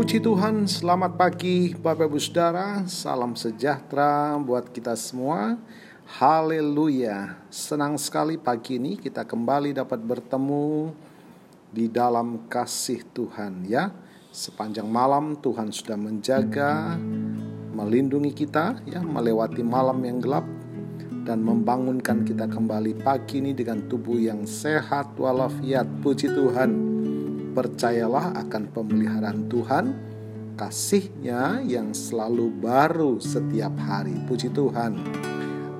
Puji Tuhan, selamat pagi Bapak Ibu Saudara, salam sejahtera buat kita semua. Haleluya, senang sekali pagi ini kita kembali dapat bertemu di dalam kasih Tuhan ya. Sepanjang malam Tuhan sudah menjaga, melindungi kita ya, melewati malam yang gelap dan membangunkan kita kembali pagi ini dengan tubuh yang sehat walafiat. Puji Tuhan. Percayalah akan pemeliharaan Tuhan, kasih-Nya yang selalu baru setiap hari. Puji Tuhan.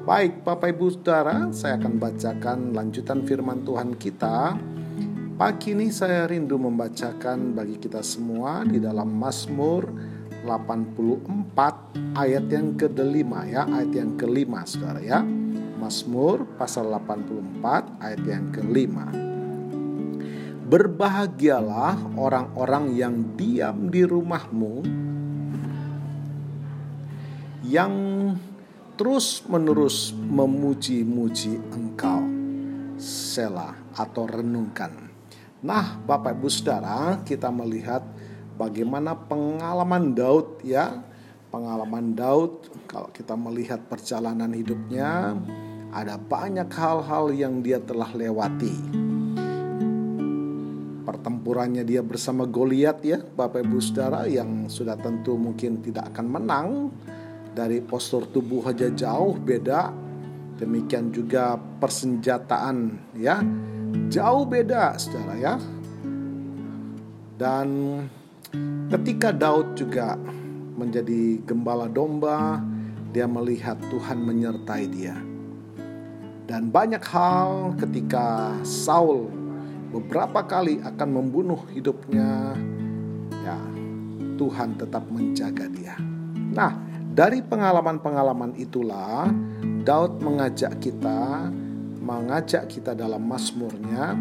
Baik, Bapak Ibu Saudara, saya akan bacakan lanjutan firman Tuhan kita. Pagi ini saya rindu membacakan bagi kita semua di dalam Mazmur 84 ayat yang ke-5 ya, ayat yang ke-5 Saudara ya. Mazmur pasal 84 ayat yang ke-5. Berbahagialah orang-orang yang diam di rumah-Mu, yang terus-menerus memuji-muji Engkau. Selah atau renungkan. Nah, Bapak Ibu Saudara, kita melihat bagaimana pengalaman Daud ya. Pengalaman Daud, kalau kita melihat perjalanan hidupnya, ada banyak hal-hal yang dia telah lewati. Pertempurannya dia bersama Goliat ya, Bapak Ibu Saudara, yang sudah tentu mungkin tidak akan menang. Dari postur tubuh aja jauh beda. Demikian juga persenjataan ya, jauh beda Saudara ya. Dan ketika Daud juga menjadi gembala domba, dia melihat Tuhan menyertai dia. Dan banyak hal ketika Saul beberapa kali akan membunuh hidupnya ya, Tuhan tetap menjaga dia. Nah, dari pengalaman-pengalaman itulah Daud mengajak kita dalam Mazmurnya,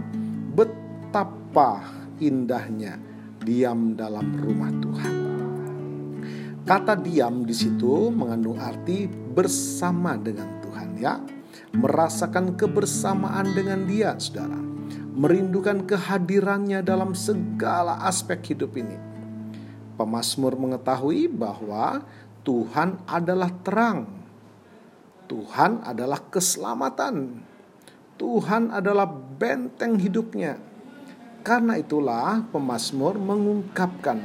betapa indahnya diam dalam rumah Tuhan. Kata diam di situ mengandung arti bersama dengan Tuhan ya, merasakan kebersamaan dengan Dia Saudara, merindukan kehadirannya dalam segala aspek hidup ini. Pemazmur mengetahui bahwa Tuhan adalah terang, Tuhan adalah keselamatan, Tuhan adalah benteng hidupnya. Karena itulah pemazmur mengungkapkan,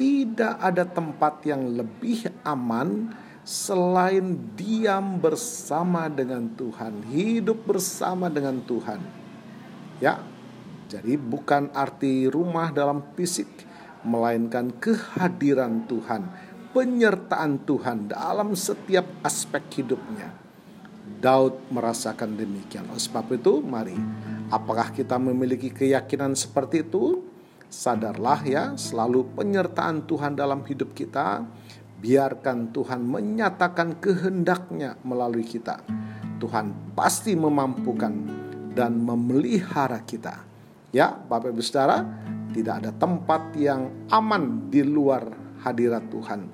tidak ada tempat yang lebih aman selain diam bersama dengan Tuhan, hidup bersama dengan Tuhan. Ya, jadi bukan arti rumah dalam fisik, melainkan kehadiran Tuhan, penyertaan Tuhan dalam setiap aspek hidupnya. Daud merasakan demikian. Oleh sebab itu, mari, apakah kita memiliki keyakinan seperti itu? Sadarlah ya, selalu penyertaan Tuhan dalam hidup kita. Biarkan Tuhan menyatakan kehendak-Nya melalui kita. Tuhan pasti memampukan dan memelihara kita. Ya, Bapak Ibu Saudara, tidak ada tempat yang aman di luar hadirat Tuhan.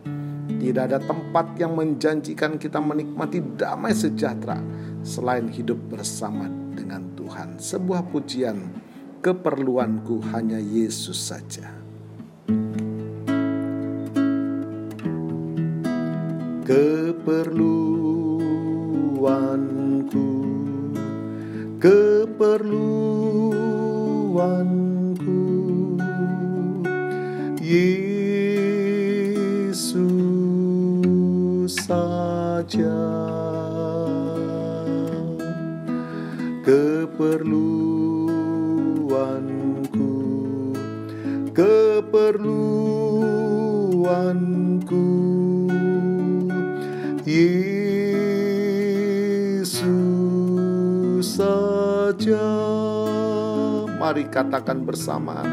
Tidak ada tempat yang menjanjikan kita menikmati damai sejahtera selain hidup bersama dengan Tuhan. Sebuah pujian, keperluanku hanya Yesus saja. Keperluanku Yesus saja, keperluanku Yesus saja. Mari katakan bersama,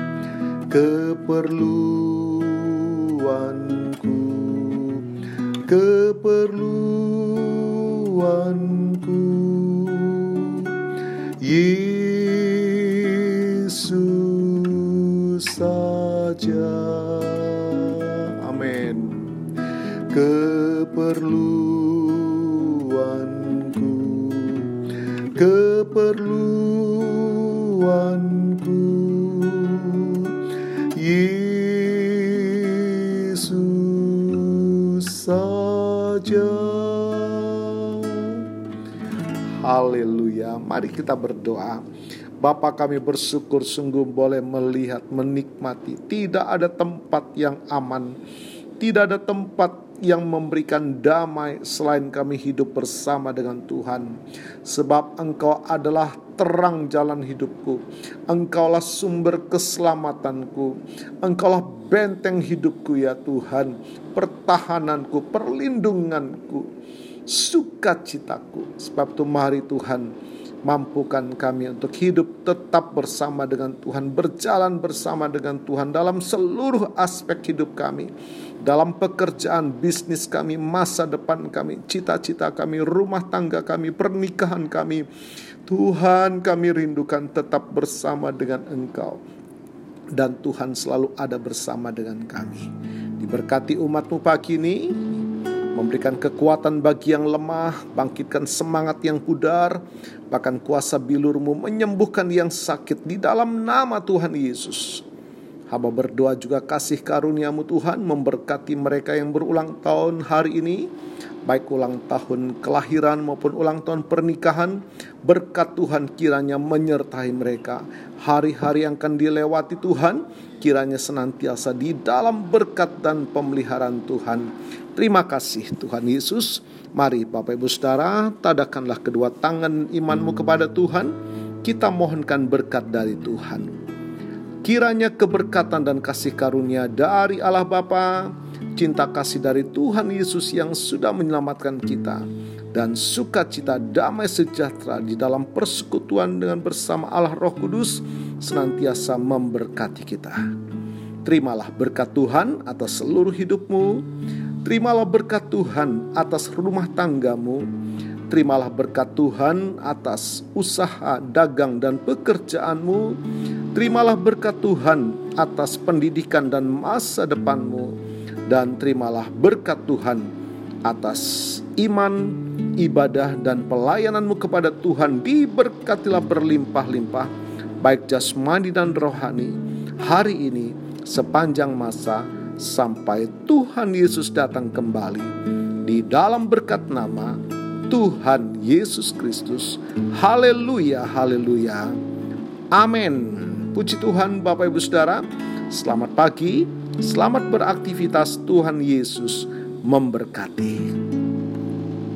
keperluanku Yesus saja. Amin. Keperluanku Yesus Yesus saja. Haleluya. Mari kita berdoa. Bapa, kami bersyukur sungguh boleh melihat, menikmati. Tidak ada tempat yang aman, tidak ada tempat yang memberikan damai selain kami hidup bersama dengan Tuhan. Sebab Engkau adalah terang jalan hidupku, Engkaulah sumber keselamatanku, Engkaulah benteng hidupku ya Tuhan, pertahananku, perlindunganku, sukacitaku. Sebab itu mari Tuhan mampukan kami untuk hidup tetap bersama dengan Tuhan, berjalan bersama dengan Tuhan dalam seluruh aspek hidup kami, dalam pekerjaan, bisnis kami, masa depan kami, cita-cita kami, rumah tangga kami, pernikahan kami. Tuhan, kami rindukan tetap bersama dengan Engkau. Dan Tuhan selalu ada bersama dengan kami. Diberkati umat-Mu pagi ini, memberikan kekuatan bagi yang lemah, bangkitkan semangat yang pudar, bahkan kuasa bilur-Mu menyembuhkan yang sakit di dalam nama Tuhan Yesus. Hamba berdoa juga kasih karunia-Mu Tuhan memberkati mereka yang berulang tahun hari ini, baik ulang tahun kelahiran maupun ulang tahun pernikahan. Berkat Tuhan kiranya menyertai mereka. Hari-hari yang akan dilewati Tuhan kiranya senantiasa di dalam berkat dan pemeliharaan Tuhan. Terima kasih Tuhan Yesus. Mari Bapak Ibu Saudara, tadahkanlah kedua tangan iman-Mu kepada Tuhan. Kita mohonkan berkat dari Tuhan. Kiranya keberkatan dan kasih karunia dari Allah Bapa, cinta kasih dari Tuhan Yesus yang sudah menyelamatkan kita, dan sukacita damai sejahtera di dalam persekutuan dengan bersama Allah Roh Kudus senantiasa memberkati kita. Terimalah berkat Tuhan atas seluruh hidupmu. Terimalah berkat Tuhan atas rumah tanggamu. Terimalah berkat Tuhan atas usaha, dagang, dan pekerjaanmu. Terimalah berkat Tuhan atas pendidikan dan masa depanmu. Dan terimalah berkat Tuhan atas iman, ibadah, dan pelayananmu kepada Tuhan. Diberkatilah berlimpah-limpah, baik jasmani dan rohani, hari ini, sepanjang masa, sampai Tuhan Yesus datang kembali. Di dalam berkat nama Tuhan Yesus Kristus. Haleluya, haleluya. Amin. Puji Tuhan Bapak Ibu Saudara, selamat pagi, selamat beraktivitas, Tuhan Yesus memberkati.